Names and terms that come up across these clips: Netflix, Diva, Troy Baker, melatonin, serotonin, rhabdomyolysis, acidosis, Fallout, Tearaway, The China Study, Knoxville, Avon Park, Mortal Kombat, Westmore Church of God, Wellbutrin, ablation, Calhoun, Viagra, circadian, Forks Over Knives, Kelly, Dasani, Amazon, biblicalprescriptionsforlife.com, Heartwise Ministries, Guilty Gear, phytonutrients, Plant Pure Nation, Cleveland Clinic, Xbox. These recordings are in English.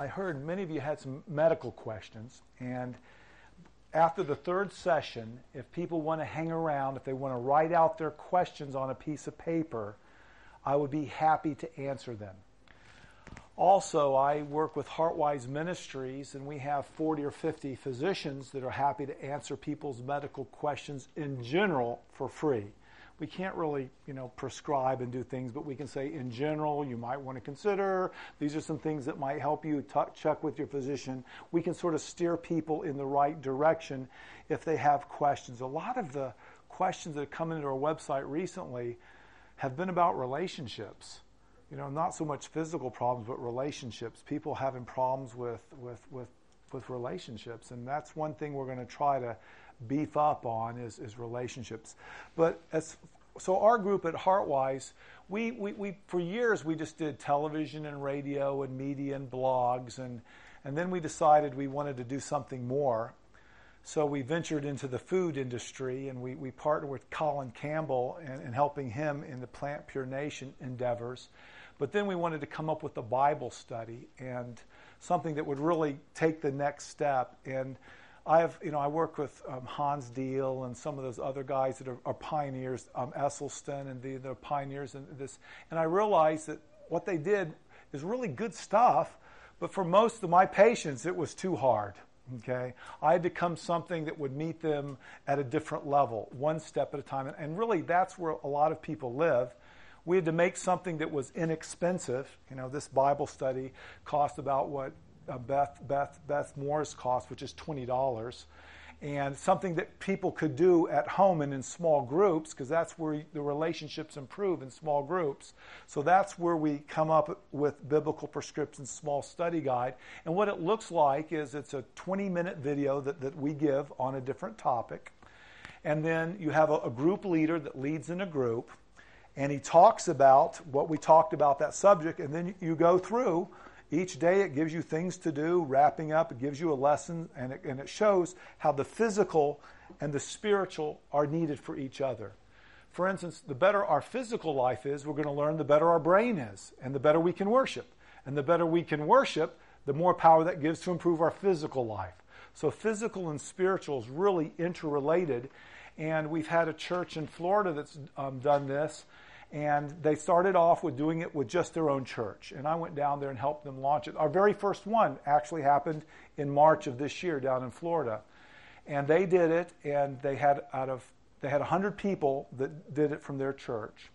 I heard many of you had some medical questions, and after the third session, if people want to hang around, if they want to write out their questions on a piece of paper, I would be happy to answer them. Also, I work with Heartwise Ministries, and we have 40 or 50 physicians that are happy to answer people's medical questions in general for free. We can't really, prescribe and do things, but we can say in general, you might want to consider, these are some things that might help you, check with your physician. We can sort of steer people in the right direction if they have questions. A lot of the questions that have come into our website recently have been about relationships. Not so much physical problems, but relationships. People having problems with relationships, and that's one thing we're going to try to beef up on is relationships. But so our group at Heartwise, we for years we just did television and radio and media and blogs, and then we decided we wanted to do something more. So we ventured into the food industry, and we partnered with Colin Campbell and helping him in the Plant Pure Nation endeavors. But then we wanted to come up with a Bible study and something that would really take the next step. And I work with Hans Diehl and some of those other guys that are pioneers, Esselstyn, and they're pioneers in this. And I realized that what they did is really good stuff, but for most of my patients, it was too hard. Okay, I had to come something that would meet them at a different level, one step at a time. And really, that's where a lot of people live. We had to make something that was inexpensive. This Bible study cost about what Beth Moore's cost, which is $20, and something that people could do at home and in small groups, because that's where the relationships improve, in small groups. So that's where we come up with Biblical Prescriptions Small Study Guide. And what it looks like is it's a 20-minute video that we give on a different topic. And then you have a group leader that leads in a group, and he talks about what we talked about, that subject, and then you go through. Each day it gives you things to do, wrapping up, it gives you a lesson, and it shows how the physical and the spiritual are needed for each other. For instance, the better our physical life is, we're going to learn the better our brain is, and the better we can worship. And the better we can worship, the more power that gives to improve our physical life. So physical and spiritual is really interrelated, and we've had a church in Florida that's done this. And they started off with doing it with just their own church. And I went down there and helped them launch it. Our very first one actually happened in March of this year down in Florida. And they did it, and they had 100 people that did it from their church.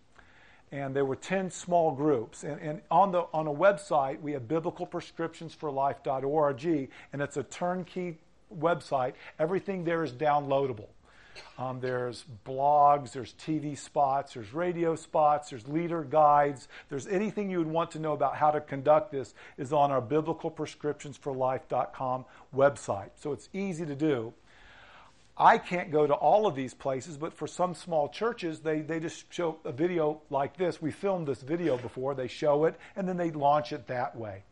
And there were 10 small groups. And on a website, we have biblicalprescriptionsforlife.org, and it's a turnkey website. Everything there is downloadable. There's blogs, there's TV spots, there's radio spots, there's leader guides. There's anything you would want to know about how to conduct this is on our biblicalprescriptionsforlife.com website. So it's easy to do. I can't go to all of these places, but for some small churches, they just show a video like this. We filmed this video before. They show it, and then they launch it that way.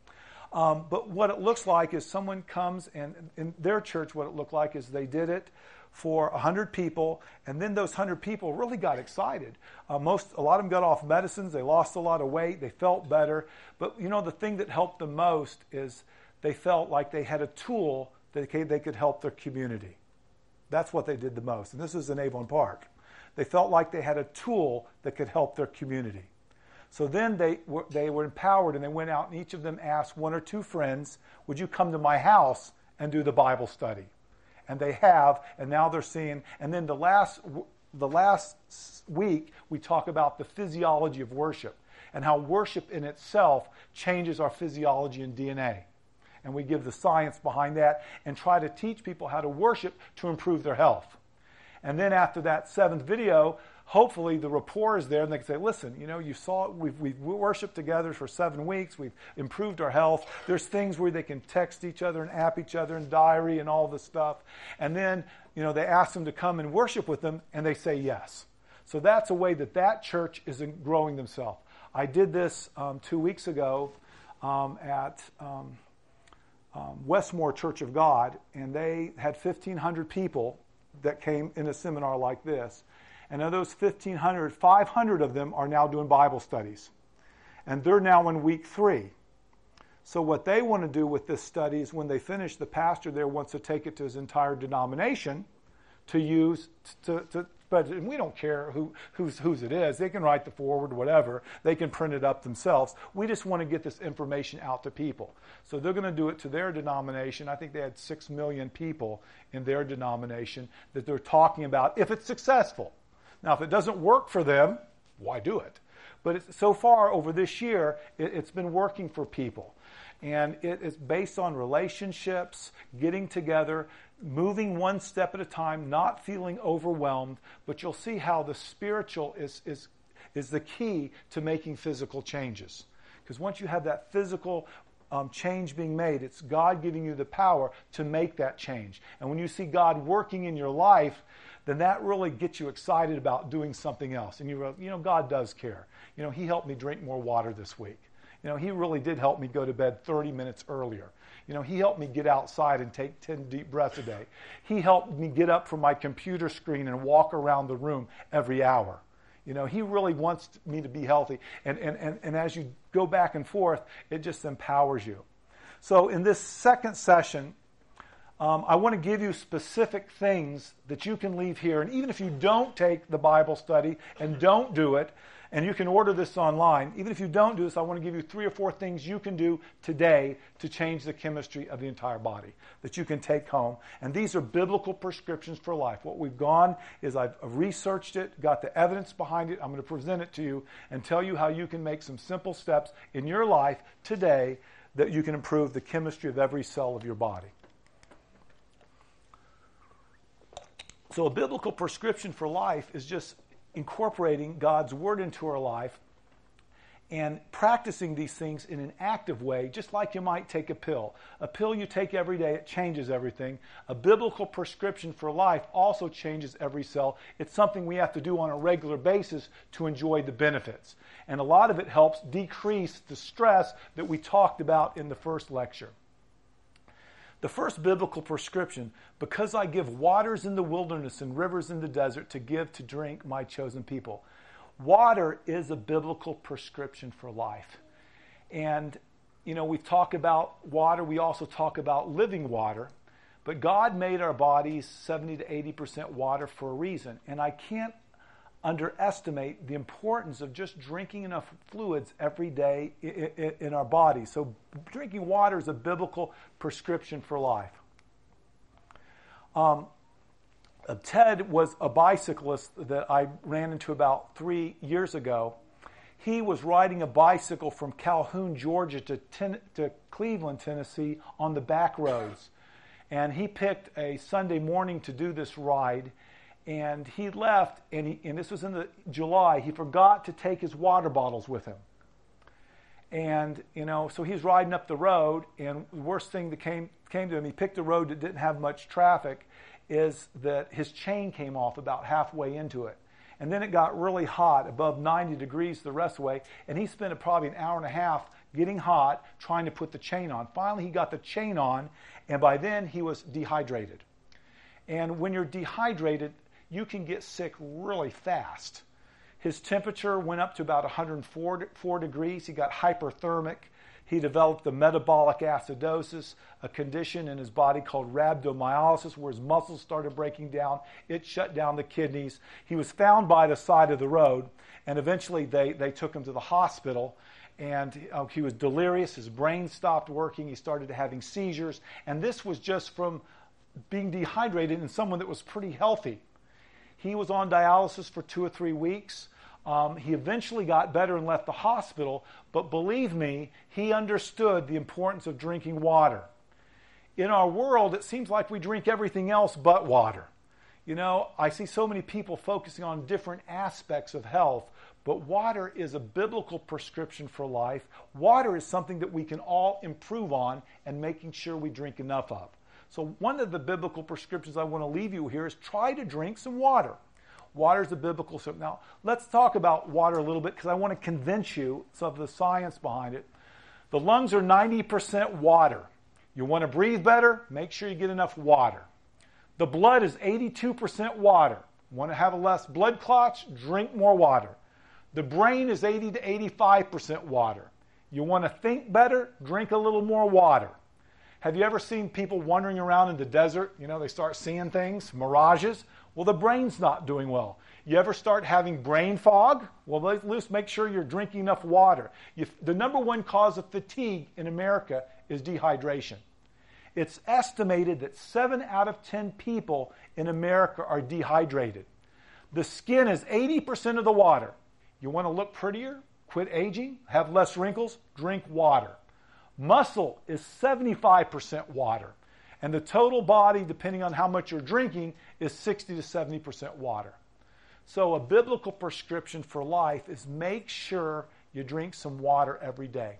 But what it looks like is someone comes, and in their church, what it looked like is they did it for 100 people, and then those 100 people really got excited. A lot of them got off medicines, they lost a lot of weight, they felt better, but the thing that helped them most is they felt like they had a tool that they could help their community. That's what they did the most, and this is in Avon Park. They felt like they had a tool that could help their community. So then they were empowered, and they went out, and each of them asked one or two friends, would you come to my house and do the Bible study? And they have, and now they're seeing. And then the last week, we talk about the physiology of worship and how worship in itself changes our physiology and DNA. And we give the science behind that and try to teach people how to worship to improve their health. And then after that seventh video, hopefully the rapport is there, and they can say, listen, you saw, we've worshiped together for 7 weeks, we've improved our health. There's things where they can text each other and app each other and diary and all this stuff. And then, they ask them to come and worship with them, and they say yes. So that's a way that church is growing themselves. I did this 2 weeks ago at Westmore Church of God, and they had 1,500 people that came in a seminar like this. And of those 1,500, 500 of them are now doing Bible studies. And they're now in week 3. So what they want to do with this study is when they finish, the pastor there wants to take it to his entire denomination to use, but we don't care whose it is. They can write the foreword, whatever. They can print it up themselves. We just want to get this information out to people. So they're going to do it to their denomination. I think they had 6 million people in their denomination that they're talking about if it's successful. Now, if it doesn't work for them, why do it? But it's, so far over this year, it's been working for people. And it is based on relationships, getting together, moving one step at a time, not feeling overwhelmed. But you'll see how the spiritual is the key to making physical changes. Because once you have that physical change being made, it's God giving you the power to make that change. And when you see God working in your life, then that really gets you excited about doing something else. And you know, God does care. You know, He helped me drink more water this week. You know, He really did help me go to bed 30 minutes earlier. You know, He helped me get outside and take 10 deep breaths a day. He helped me get up from my computer screen and walk around the room every hour. You know, He really wants me to be healthy. And as you go back and forth, it just empowers you. So in this second session, I want to give you specific things that you can leave here. And even if you don't take the Bible study and don't do it, and you can order this online. Even if you don't do this, I want to give you 3 or 4 things you can do today to change the chemistry of the entire body that you can take home. And these are biblical prescriptions for life. What we've gone is I've researched it, got the evidence behind it. I'm going to present it to you and tell you how you can make some simple steps in your life today that you can improve the chemistry of every cell of your body. So a biblical prescription for life is just incorporating God's Word into our life and practicing these things in an active way, just like you might take a pill. A pill you take every day, it changes everything. A biblical prescription for life also changes every cell. It's something we have to do on a regular basis to enjoy the benefits. And a lot of it helps decrease the stress that we talked about in the first lecture. The first biblical prescription, because I give waters in the wilderness and rivers in the desert to give to drink my chosen people. Water is a biblical prescription for life. And, you know, we talk about water. We also talk about living water. But God made our bodies 70 to 80% water for a reason. And I can't underestimate the importance of just drinking enough fluids every day in our body. So drinking water is a biblical prescription for life. Ted was a bicyclist that I ran into about 3 years ago. He was riding a bicycle from Calhoun, Georgia to Cleveland, Tennessee on the back roads. And he picked a Sunday morning to do this ride. And he left, and this was in July, he forgot to take his water bottles with him. And, you know, so he's riding up the road, and the worst thing that came to him, he picked a road that didn't have much traffic, is that his chain came off about halfway into it. And then it got really hot, above 90 degrees the rest of the way, and he spent probably an hour and a half getting hot trying to put the chain on. Finally, he got the chain on, and by then he was dehydrated. And when you're dehydrated, you can get sick really fast. His temperature went up to about 104 degrees. He got hyperthermic. He developed a metabolic acidosis, a condition in his body called rhabdomyolysis, where his muscles started breaking down. It shut down the kidneys. He was found by the side of the road, and eventually they took him to the hospital. And he was delirious. His brain stopped working. He started having seizures. And this was just from being dehydrated in someone that was pretty healthy. He was on dialysis for 2 or 3 weeks. He eventually got better and left the hospital, but believe me, he understood the importance of drinking water. In our world, it seems like we drink everything else but water. You know, I see so many people focusing on different aspects of health, but water is a biblical prescription for life. Water is something that we can all improve on and making sure we drink enough of. So one of the biblical prescriptions I want to leave you here is try to drink some water. Water is a biblical prescription. Now, let's talk about water a little bit because I want to convince you of the science behind it. The lungs are 90% water. You want to breathe better? Make sure you get enough water. The blood is 82% water. Want to have less blood clots? Drink more water. The brain is 80 to 85% water. You want to think better? Drink a little more water. Have you ever seen people wandering around in the desert? You know, they start seeing things, mirages. Well, the brain's not doing well. You ever start having brain fog? Well, at least make sure you're drinking enough water. The number one cause of fatigue in America is dehydration. It's estimated that 7 out of 10 people in America are dehydrated. The skin is 80% of the water. You want to look prettier, quit aging, have less wrinkles, drink water. Muscle is 75% water, and the total body, depending on how much you're drinking, is 60 to 70% water. So a biblical prescription for life is make sure you drink some water every day.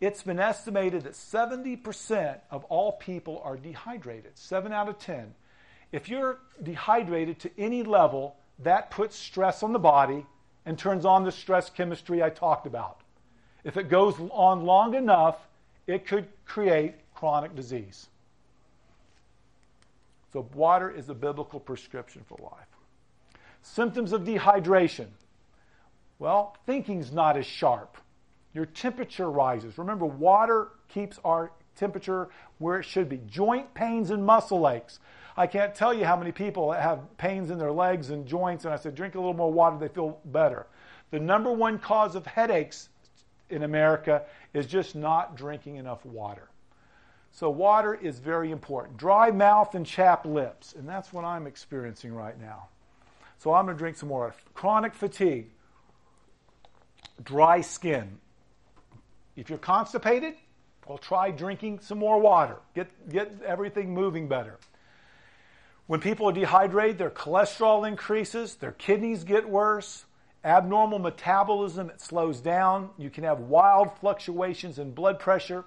It's been estimated that 70% of all people are dehydrated, 7 out of 10. If you're dehydrated to any level, that puts stress on the body and turns on the stress chemistry I talked about. If it goes on long enough, it could create chronic disease. So water is a biblical prescription for life. Symptoms of dehydration. Well, thinking's not as sharp. Your temperature rises. Remember, water keeps our temperature where it should be. Joint pains and muscle aches. I can't tell you how many people have pains in their legs and joints, and I said, drink a little more water, they feel better. The number one cause of headaches in America is just not drinking enough water. So water is very important. Dry mouth and chapped lips, and that's what I'm experiencing right now. So I'm going to drink some more. Chronic fatigue, dry skin. If you're constipated, well, try drinking some more water. Get everything moving better. When people are dehydrated, their cholesterol increases, their kidneys get worse. Abnormal metabolism, it slows down. You can have wild fluctuations in blood pressure.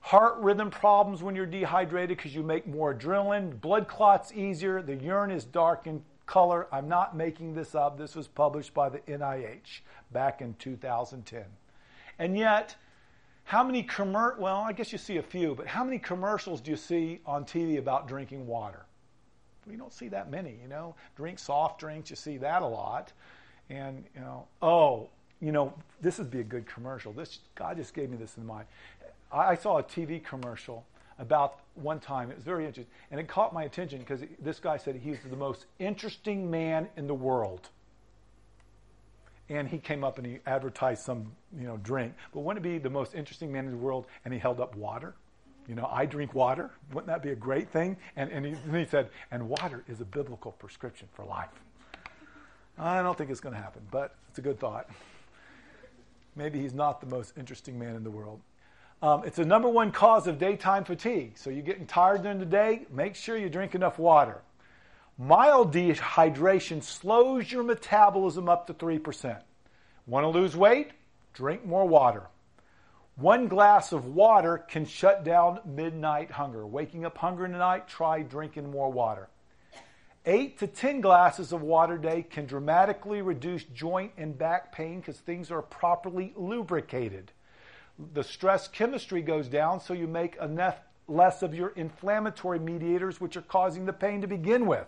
Heart rhythm problems when you're dehydrated because you make more adrenaline. Blood clots easier. The urine is dark in color. I'm not making this up. This was published by the NIH back in 2010. And yet, how many I guess you see a few, but how many commercials do you see on TV about drinking water? We don't see that many, you know. Drink soft drinks, you see that a lot. And, you know, this would be a good commercial. God just gave me this in mind. I saw a TV commercial about one time. It was very interesting. And it caught my attention because this guy said he's the most interesting man in the world. And he came up and he advertised some, drink. But wouldn't it be the most interesting man in the world? And he held up water. I drink water. Wouldn't that be a great thing? And he said, and water is a biblical prescription for life. I don't think it's going to happen, but it's a good thought. Maybe he's not the most interesting man in the world. It's the number one cause of daytime fatigue. So you're getting tired during the day, make sure you drink enough water. Mild dehydration slows your metabolism up to 3%. Want to lose weight? Drink more water. 1 glass of water can shut down midnight hunger. Waking up hungry tonight, try drinking more water. 8 to 10 glasses of water a day can dramatically reduce joint and back pain because things are properly lubricated. The stress chemistry goes down, so you make less of your inflammatory mediators, which are causing the pain to begin with.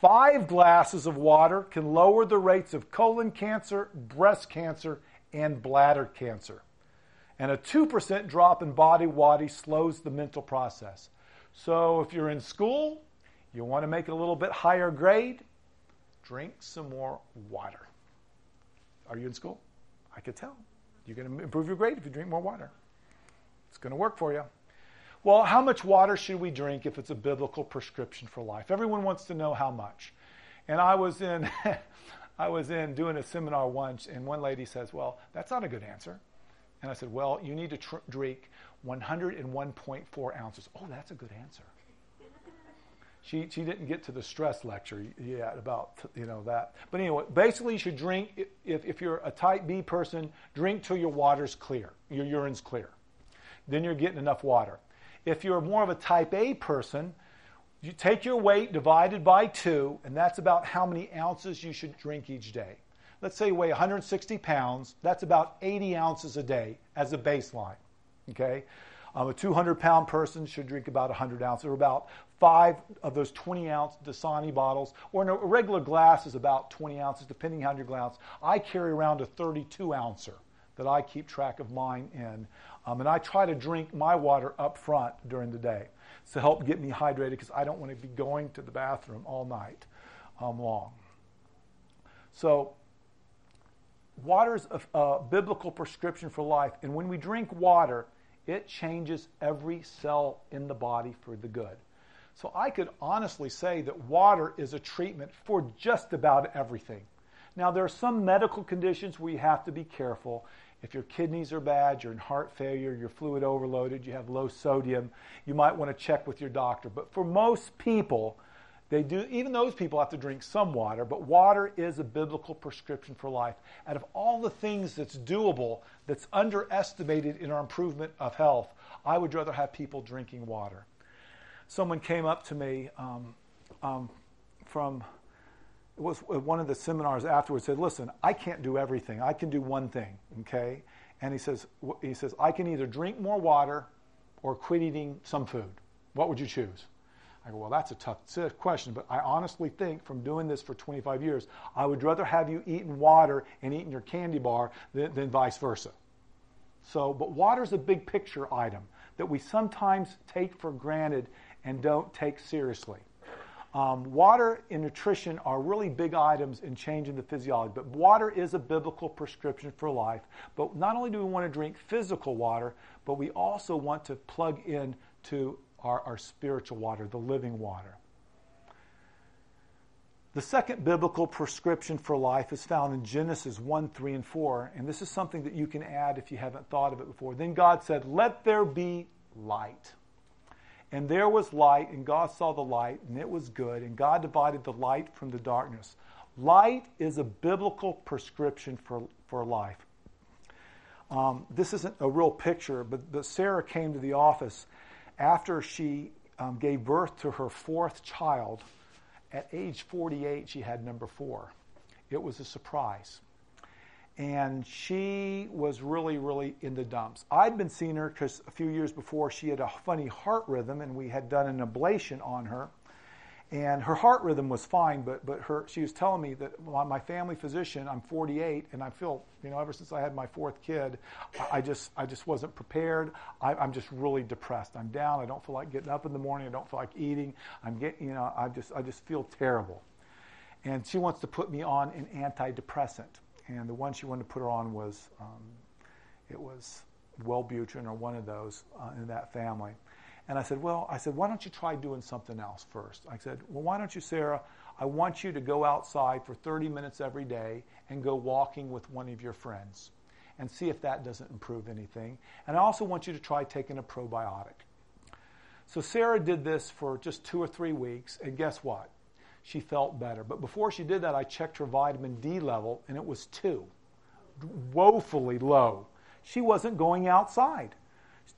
5 glasses of water can lower the rates of colon cancer, breast cancer, and bladder cancer. And a 2% drop in body water slows the mental process. So if you're in school, you want to make it a little bit higher grade, drink some more water. Are you in school? I could tell. You're going to improve your grade if you drink more water. It's going to work for you. Well, how much water should we drink if it's a biblical prescription for life? Everyone wants to know how much. And I was in doing a seminar once, and one lady says, well, that's not a good answer. And I said, well, you need to drink 101.4 ounces. Oh, that's a good answer. She didn't get to the stress lecture yet about, that. But anyway, basically you should drink, if you're a type B person, drink till your water's clear, your urine's clear. Then you're getting enough water. If you're more of a type A person, you take your weight divided by 2, and that's about how many ounces you should drink each day. Let's say you weigh 160 pounds. That's about 80 ounces a day as a baseline, okay? A 200-pound person should drink about 100 ounces, or about 5 of those 20-ounce Dasani bottles, or in a regular glass is about 20 ounces, depending on your glass. I carry around a 32-ouncer. that I keep track of mine in. And I try to drink my water up front during the day to help get me hydrated, because I don't want to be going to the bathroom all night long. So water is a biblical prescription for life. And when we drink water, it changes every cell in the body for the good. So I could honestly say that water is a treatment for just about everything. Now, there are some medical conditions where you have to be careful. If your kidneys are bad, you're in heart failure, you're fluid overloaded, you have low sodium, you might want to check with your doctor. But for most people, they do. Even those people have to drink some water, but water is a biblical prescription for life. Out of all the things that's doable, that's underestimated in our improvement of health, I would rather have people drinking water. Someone came up to me from it was one of the seminars afterwards, said, "Listen, I can't do everything. I can do one thing, okay?" And he says, "I can either drink more water or quit eating some food. What would you choose?" I go, "Well, that's a tough question, but I honestly think from doing this for 25 years, I would rather have you eating water and eating your candy bar than vice versa." So, but water's a big picture item that we sometimes take for granted and don't take seriously. Water and nutrition are really big items in changing the physiology, but water is a biblical prescription for life. But not only do we want to drink physical water, but we also want to plug in to our spiritual water, the living water. The second biblical prescription for life is found in Genesis 1, 3, and 4, and this is something that you can add if you haven't thought of it before. Then God said, "Let there be light." And there was light, and God saw the light, and it was good, and God divided the light from the darkness. Light is a biblical prescription for life. This isn't a real picture, but Sarah came to the office after she gave birth to her fourth child. At age 48, she had number 4. It was a surprise. And she was really, really in the dumps. I'd been seeing her because a few years before she had a funny heart rhythm, and we had done an ablation on her. And her heart rhythm was fine, but she was telling me that my family physician, I'm 48, and I feel, ever since I had my fourth kid, I just wasn't prepared. I'm just really depressed. I'm down. I don't feel like getting up in the morning. I don't feel like eating. I just feel terrible. And she wants to put me on an antidepressant. And the one she wanted to put her on was, it was Wellbutrin or one of those in that family. And I said, "Why don't you try doing something else first?" I said, "Well, why don't you, Sarah, I want you to go outside for 30 minutes every day and go walking with one of your friends and see if that doesn't improve anything. And I also want you to try taking a probiotic." So Sarah did this for just 2 or 3 weeks, and guess what? She felt better. But before she did that, I checked her vitamin D level, and it was 2, woefully low. She wasn't going outside.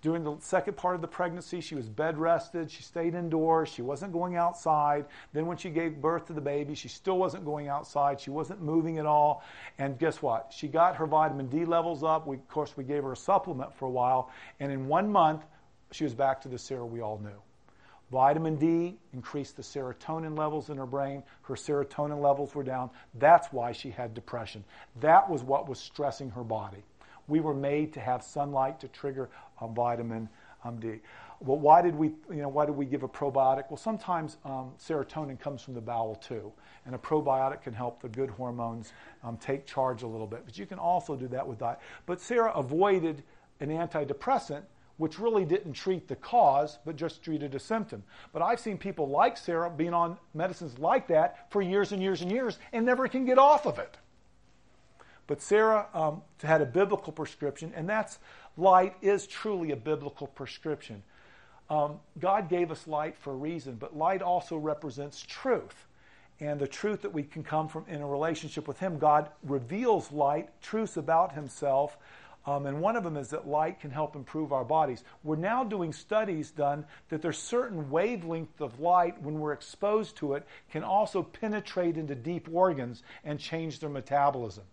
During the second part of the pregnancy, she was bedrested. She stayed indoors. She wasn't going outside. Then when she gave birth to the baby, she still wasn't going outside. She wasn't moving at all. And guess what? She got her vitamin D levels up. Of course, we gave her a supplement for a while. And in 1 month, she was back to the Sarah we all knew. Vitamin D increased the serotonin levels in her brain. Her serotonin levels were down. That's why she had depression. That was what was stressing her body. We were made to have sunlight to trigger vitamin D. Well, why did we give a probiotic? Well, sometimes serotonin comes from the bowel too, and a probiotic can help the good hormones take charge a little bit. But you can also do that with diet. But Sarah avoided an antidepressant, which really didn't treat the cause, but just treated a symptom. But I've seen people like Sarah being on medicines like that for years and years and years and never can get off of it. But Sarah had a biblical prescription, and that's light is truly a biblical prescription. God gave us light for a reason, but light also represents truth, and the truth that we can come from in a relationship with Him. God reveals light, truths about Himself, and one of them is that light can help improve our bodies. We're now doing studies done that there's certain wavelength of light when we're exposed to it can also penetrate into deep organs and change their metabolism.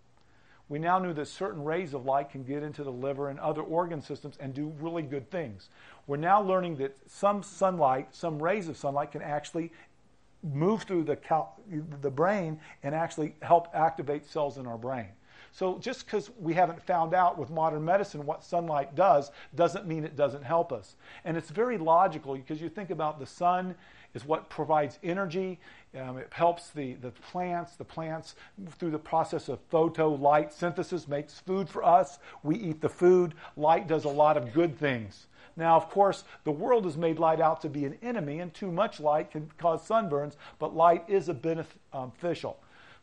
We now knew that certain rays of light can get into the liver and other organ systems and do really good things. We're now learning that some rays of sunlight can actually move through the brain and actually help activate cells in our brain. So just because we haven't found out with modern medicine what sunlight does, doesn't mean it doesn't help us. And it's very logical, because you think about the sun is what provides energy. It helps the plants. The plants, through the process of photolight synthesis, makes food for us. We eat the food. Light does a lot of good things. Now, of course, the world has made light out to be an enemy, and too much light can cause sunburns, but light is a beneficial.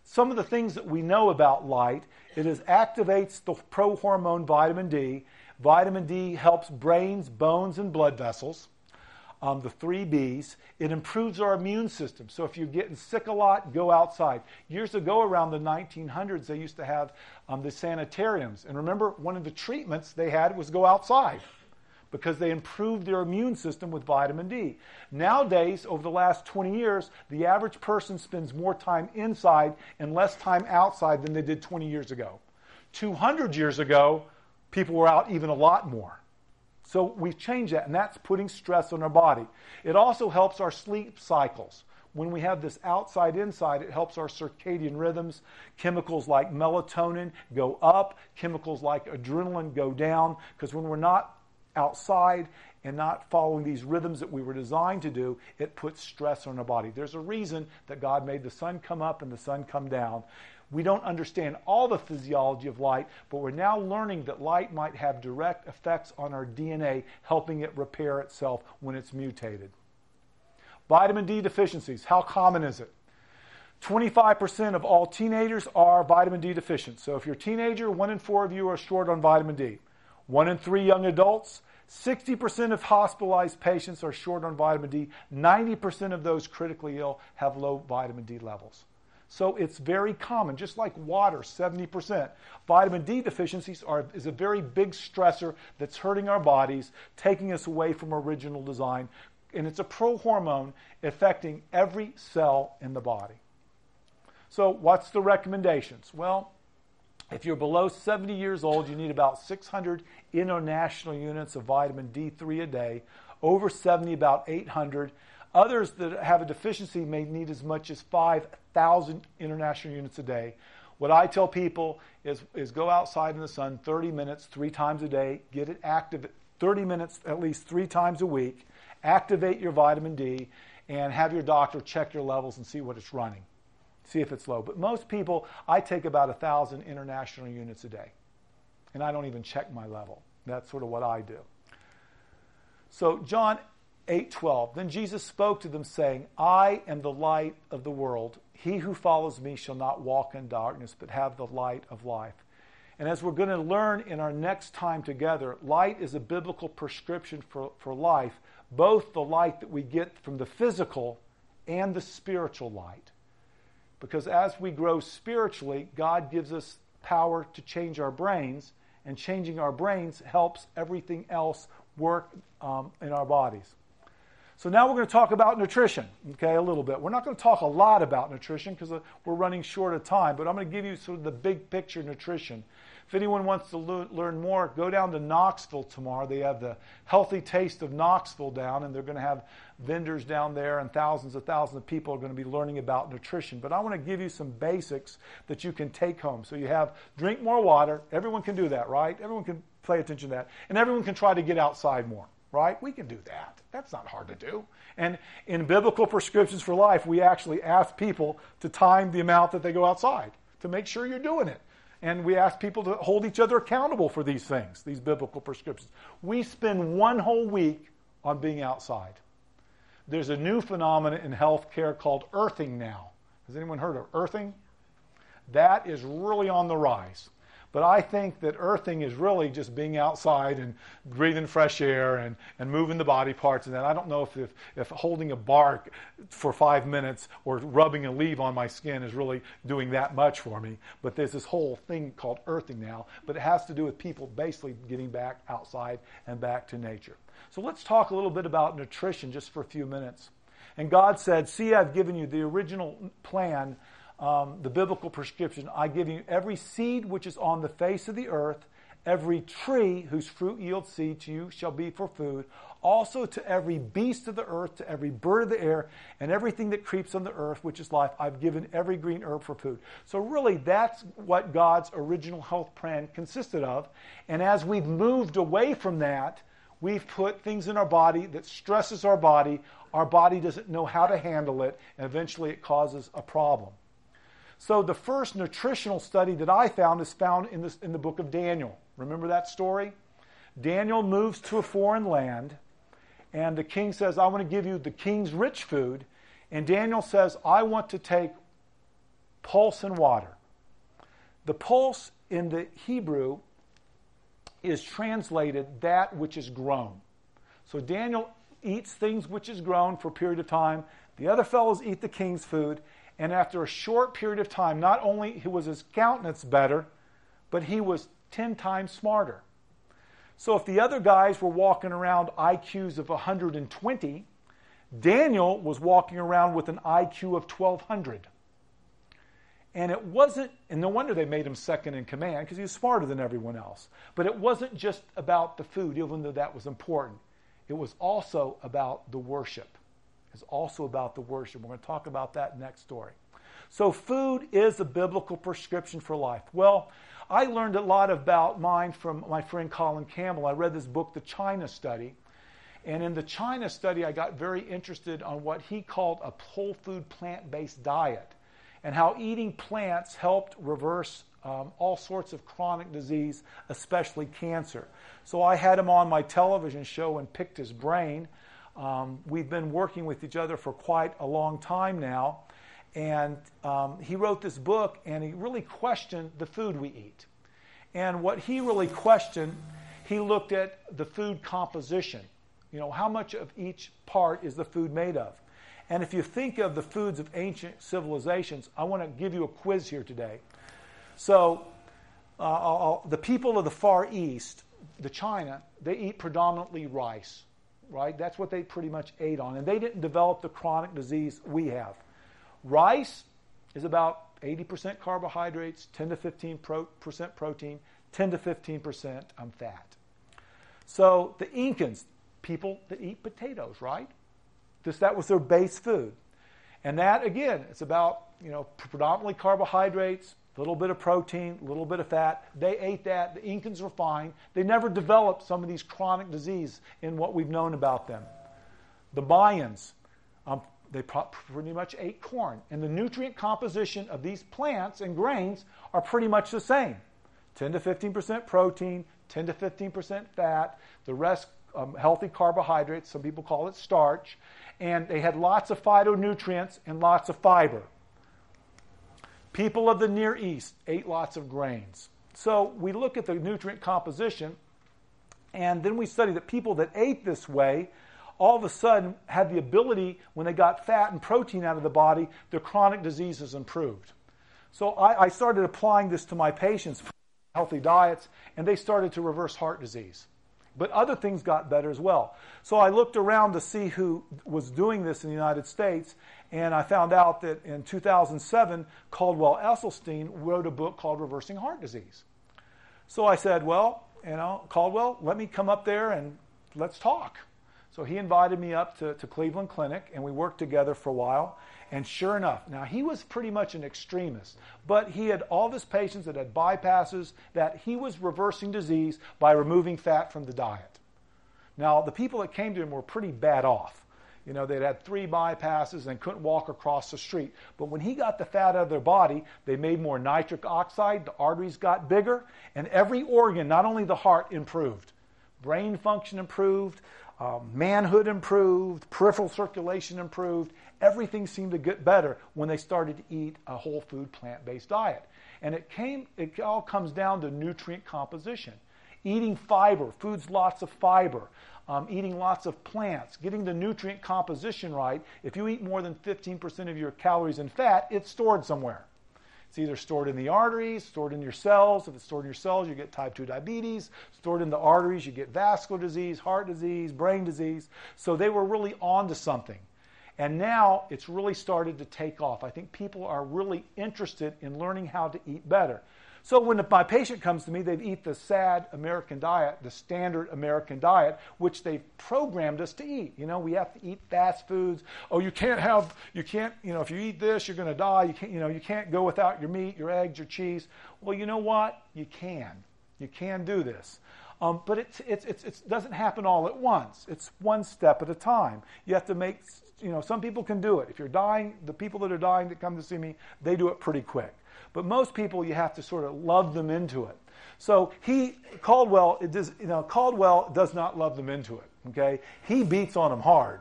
Some of the things that we know about light, it is activates the pro-hormone vitamin D. Vitamin D helps brains, bones, and blood vessels. The 3 Bs, it improves our immune system. So if you're getting sick a lot, go outside. Years ago, around the 1900s, they used to have the sanitariums. And remember, one of the treatments they had was go outside, because they improved their immune system with vitamin D. Nowadays, over the last 20 years, the average person spends more time inside and less time outside than they did 20 years ago. 200 years ago, people were out even a lot more. So we've changed that, and that's putting stress on our body. It also helps our sleep cycles. When we have this outside-inside, it helps our circadian rhythms. Chemicals like melatonin go up. Chemicals like adrenaline go down, because when we're not outside and not following these rhythms that we were designed to do, it puts stress on our body. There's a reason that God made the sun come up and the sun come down. We don't understand all the physiology of light, but we're now learning that light might have direct effects on our DNA, helping it repair itself when it's mutated. Vitamin D deficiencies, how common is it? 25% of all teenagers are vitamin D deficient. So if you're a teenager, 1 in 4 of you are short on vitamin D. 1 in 3 young adults, 60% of hospitalized patients are short on vitamin D. 90% of those critically ill have low vitamin D levels. So it's very common, just like water, 70%. Vitamin D deficiencies is a very big stressor that's hurting our bodies, taking us away from original design, and it's a pro-hormone affecting every cell in the body. So what's the recommendations? Well, if you're below 70 years old, you need about 600 international units of vitamin D3 a day. Over 70, about 800. Others that have a deficiency may need as much as 5,000 international units a day. What I tell people is go outside in the sun 30 minutes, 3 times a day. Get it active 30 minutes at least 3 times a week. Activate your vitamin D and have your doctor check your levels and see what it's running. See if it's low. But most people, I take about 1,000 international units a day. And I don't even check my level. That's sort of what I do. So John 8:12, then Jesus spoke to them, saying, I am the light of the world. He who follows me shall not walk in darkness, but have the light of life. And as we're going to learn in our next time together, light is a biblical prescription for life, both the light that we get from the physical and the spiritual light. Because as we grow spiritually, God gives us power to change our brains, and changing our brains helps everything else work in our bodies. So now we're going to talk about nutrition, okay, a little bit. We're not going to talk a lot about nutrition because we're running short of time, but I'm going to give you sort of the big picture nutrition. If anyone wants to learn more, go down to Knoxville tomorrow. They have the Healthy Taste of Knoxville down, and they're going to have vendors down there, and thousands of people are going to be learning about nutrition. But I want to give you some basics that you can take home. So you have drink more water. Everyone can do that, right? Everyone can pay attention to that. And everyone can try to get outside more. Right? We can do that. That's not hard to do. And in Biblical Prescriptions for Life, we actually ask people to time the amount that they go outside to make sure you're doing it. And we ask people to hold each other accountable for these things, these biblical prescriptions. We spend one whole week on being outside. There's a new phenomenon in healthcare called earthing now. Has anyone heard of earthing? That is really on the rise. But I think that earthing is really just being outside and breathing fresh air and moving the body parts. And that I don't know if holding a bark for 5 minutes or rubbing a leaf on my skin is really doing that much for me. But there's this whole thing called earthing now. But it has to do with people basically getting back outside and back to nature. So let's talk a little bit about nutrition just for a few minutes. And God said, see, I've given you the original plan, the biblical prescription. I give you every seed which is on the face of the earth, every tree whose fruit yields seed to you shall be for food. Also to every beast of the earth, to every bird of the air, and everything that creeps on the earth, which is life, I've given every green herb for food. So really, that's what God's original health plan consisted of. And as we've moved away from that, we've put things in our body that stresses our body. Our body doesn't know how to handle it, and eventually it causes a problem. So the first nutritional study that I found is found in the book of Daniel. Remember that story? Daniel moves to a foreign land, and the king says, I want to give you the king's rich food. And Daniel says, I want to take pulse and water. The pulse in the Hebrew is translated that which is grown. So Daniel eats things which is grown for a period of time. The other fellows eat the king's food. And after a short period of time, not only was his countenance better, but he was 10 times smarter. So if the other guys were walking around IQs of 120, Daniel was walking around with an IQ of 1,200. And no wonder they made him second in command, because he was smarter than everyone else. But it wasn't just about the food, even though that was important. It was also about the worship. It's also about the worship. We're going to talk about that next story. So food is a biblical prescription for life. Well, I learned a lot about mine from my friend Colin Campbell. I read this book, The China Study. And in The China Study, I got very interested on what he called a whole food plant-based diet, and how eating plants helped reverse all sorts of chronic disease, especially cancer. So I had him on my television show and picked his brain. We've been working with each other for quite a long time now. And he wrote this book, and he really questioned the food we eat. And what he really questioned, he looked at the food composition. You know, how much of each part is the food made of? And if you think of the foods of ancient civilizations, I want to give you a quiz here today. So the people of the Far East, the China, they eat predominantly rice, right? That's what they pretty much ate on. And they didn't develop the chronic disease we have. Rice is about 80% carbohydrates, 10 to 15% protein, 10 to 15% fat. So the Incans, people that eat potatoes, right? That was their base food. And that, again, it's about, predominantly carbohydrates, a little bit of protein, a little bit of fat. They ate that. The Incans were fine. They never developed some of these chronic diseases in what we've known about them. The Mayans, they pretty much ate corn. And the nutrient composition of these plants and grains are pretty much the same. 10 to 15% protein, 10 to 15% fat, the rest healthy carbohydrates, some people call it starch, and they had lots of phytonutrients and lots of fiber. People of the Near East ate lots of grains. So we look at the nutrient composition, and then we study that people that ate this way all of a sudden had the ability, when they got fat and protein out of the body, their chronic diseases improved. So I started applying this to my patients, healthy diets, and they started to reverse heart disease. But other things got better as well. So I looked around to see who was doing this in the United States, and I found out that in 2007, Caldwell Esselstyn wrote a book called Reversing Heart Disease. So I said, well, Caldwell, let me come up there and let's talk. So he invited me up to Cleveland Clinic, and we worked together for a while. And sure enough, now he was pretty much an extremist, but he had all of his patients that had bypasses, that he was reversing disease by removing fat from the diet. Now, the people that came to him were pretty bad off. They'd had 3 bypasses and couldn't walk across the street. But when he got the fat out of their body, they made more nitric oxide, the arteries got bigger, and every organ, not only the heart, improved. Brain function improved, manhood improved, peripheral circulation improved. Everything seemed to get better when they started to eat a whole food plant-based diet. And it all comes down to nutrient composition. Eating fiber, foods lots of fiber, eating lots of plants, getting the nutrient composition right. If you eat more than 15% of your calories in fat, it's stored somewhere. It's either stored in the arteries, stored in your cells. If it's stored in your cells, you get type 2 diabetes. Stored in the arteries, you get vascular disease, heart disease, brain disease. So they were really onto something. And now it's really started to take off. I think people are really interested in learning how to eat better. So when my patient comes to me, they've eaten the sad American diet, the standard American diet, which they've programmed us to eat. You know, we have to eat fast foods. Oh, you can't, if you eat this, you're going to die. You can't go without your meat, your eggs, your cheese. Well, you know what? You can do this. But it doesn't happen all at once. It's one step at a time. You have to make, some people can do it. If you're dying, the people that are dying that come to see me, they do it pretty quick. But most people, you have to sort of love them into it. So Caldwell does not love them into it, okay? He beats on them hard.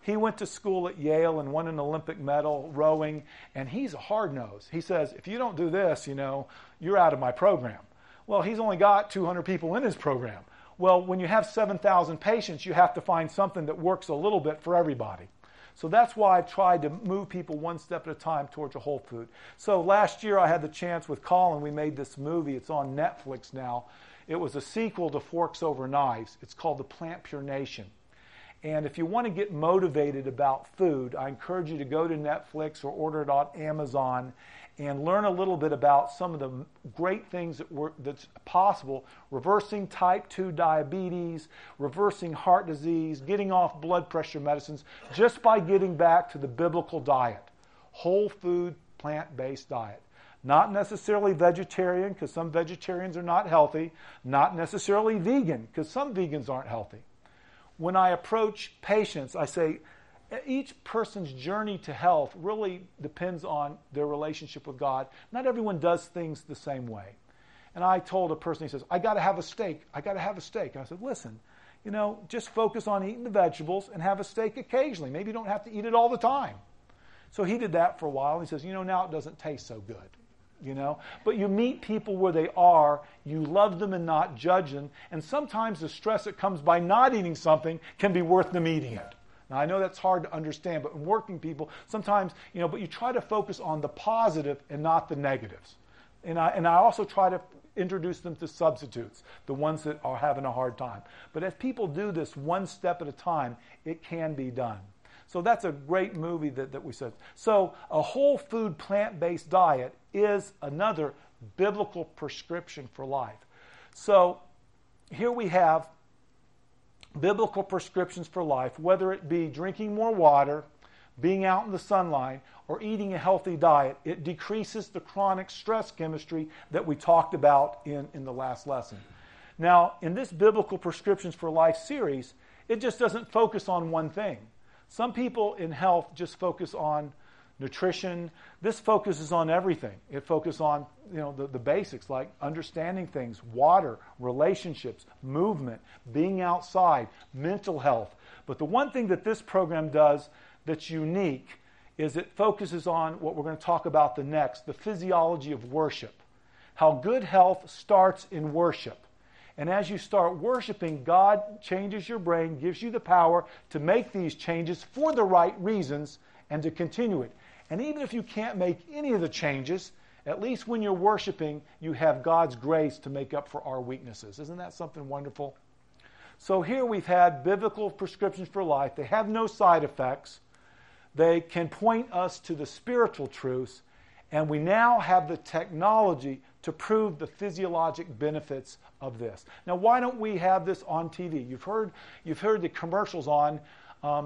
He went to school at Yale and won an Olympic medal rowing, and he's a hard nose. He says, if you don't do this, you're out of my program. Well, he's only got 200 people in his program. Well, when you have 7,000 patients, you have to find something that works a little bit for everybody. So that's why I've tried to move people one step at a time towards a whole food. So last year I had the chance with Colin, we made this movie. It's on Netflix now. It was a sequel to Forks Over Knives. It's called The Plant Pure Nation. And if you want to get motivated about food, I encourage you to go to Netflix or order it on Amazon and learn a little bit about some of the great things that's possible, reversing type 2 diabetes, reversing heart disease, getting off blood pressure medicines, just by getting back to the biblical diet, whole food, plant-based diet. Not necessarily vegetarian, because some vegetarians are not healthy, not necessarily vegan, because some vegans aren't healthy. When I approach patients, I say, each person's journey to health really depends on their relationship with God. Not everyone does things the same way. And I told a person, he says, I got to have a steak. And I said, listen, just focus on eating the vegetables and have a steak occasionally. Maybe you don't have to eat it all the time. So he did that for a while. And he says, now it doesn't taste so good. But you meet people where they are, you love them and not judge them. And sometimes the stress that comes by not eating something can be worth them eating it. Now, I know that's hard to understand, but in working people, sometimes, but you try to focus on the positive and not the negatives. And I also try to introduce them to substitutes, the ones that are having a hard time. But if people do this one step at a time, it can be done. So that's a great movie that we said. So a whole food plant-based diet is another biblical prescription for life. So here we have biblical prescriptions for life, whether it be drinking more water, being out in the sunlight, or eating a healthy diet. It decreases the chronic stress chemistry that we talked about in the last lesson. Now, in this biblical prescriptions for life series, it just doesn't focus on one thing. Some people in health just focus on nutrition. This focuses on everything. It focuses on the basics, like understanding things, water, relationships, movement, being outside, mental health. But the one thing that this program does that's unique is it focuses on what we're going to talk about the next, the physiology of worship. How good health starts in worship. And as you start worshiping, God changes your brain, gives you the power to make these changes for the right reasons and to continue it. And even if you can't make any of the changes, at least when you're worshiping, you have God's grace to make up for our weaknesses. Isn't that something wonderful? So here we've had biblical prescriptions for life. They have no side effects. They can point us to the spiritual truths. And we now have the technology to prove the physiologic benefits of this. Now, why don't we have this on TV? You've heard the commercials on.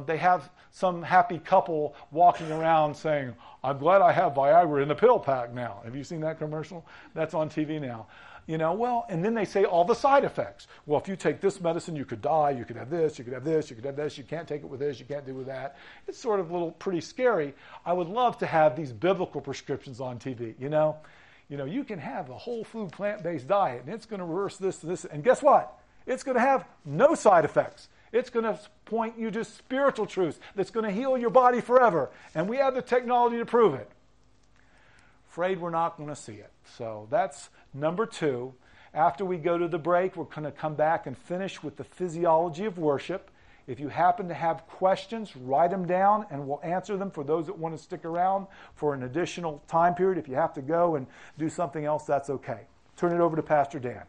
They have some happy couple walking around saying, I'm glad I have Viagra in the pill pack now. Have you seen that commercial? That's on TV now. And then they say all the side effects. Well, if you take this medicine, you could die, you could have this, you could have this, you could have this, you can't take it with this, you can't do with that. It's sort of a little pretty scary. I would love to have these biblical prescriptions on TV, You can have a whole food plant-based diet, and it's going to reverse this and this. And guess what? It's going to have no side effects. It's going to point you to spiritual truths that's going to heal your body forever. And we have the technology to prove it. Afraid we're not going to see it. So that's number 2. After we go to the break, we're going to come back and finish with the physiology of worship. If you happen to have questions, write them down and we'll answer them for those that want to stick around for an additional time period. If you have to go and do something else, that's okay. Turn it over to Pastor Dan.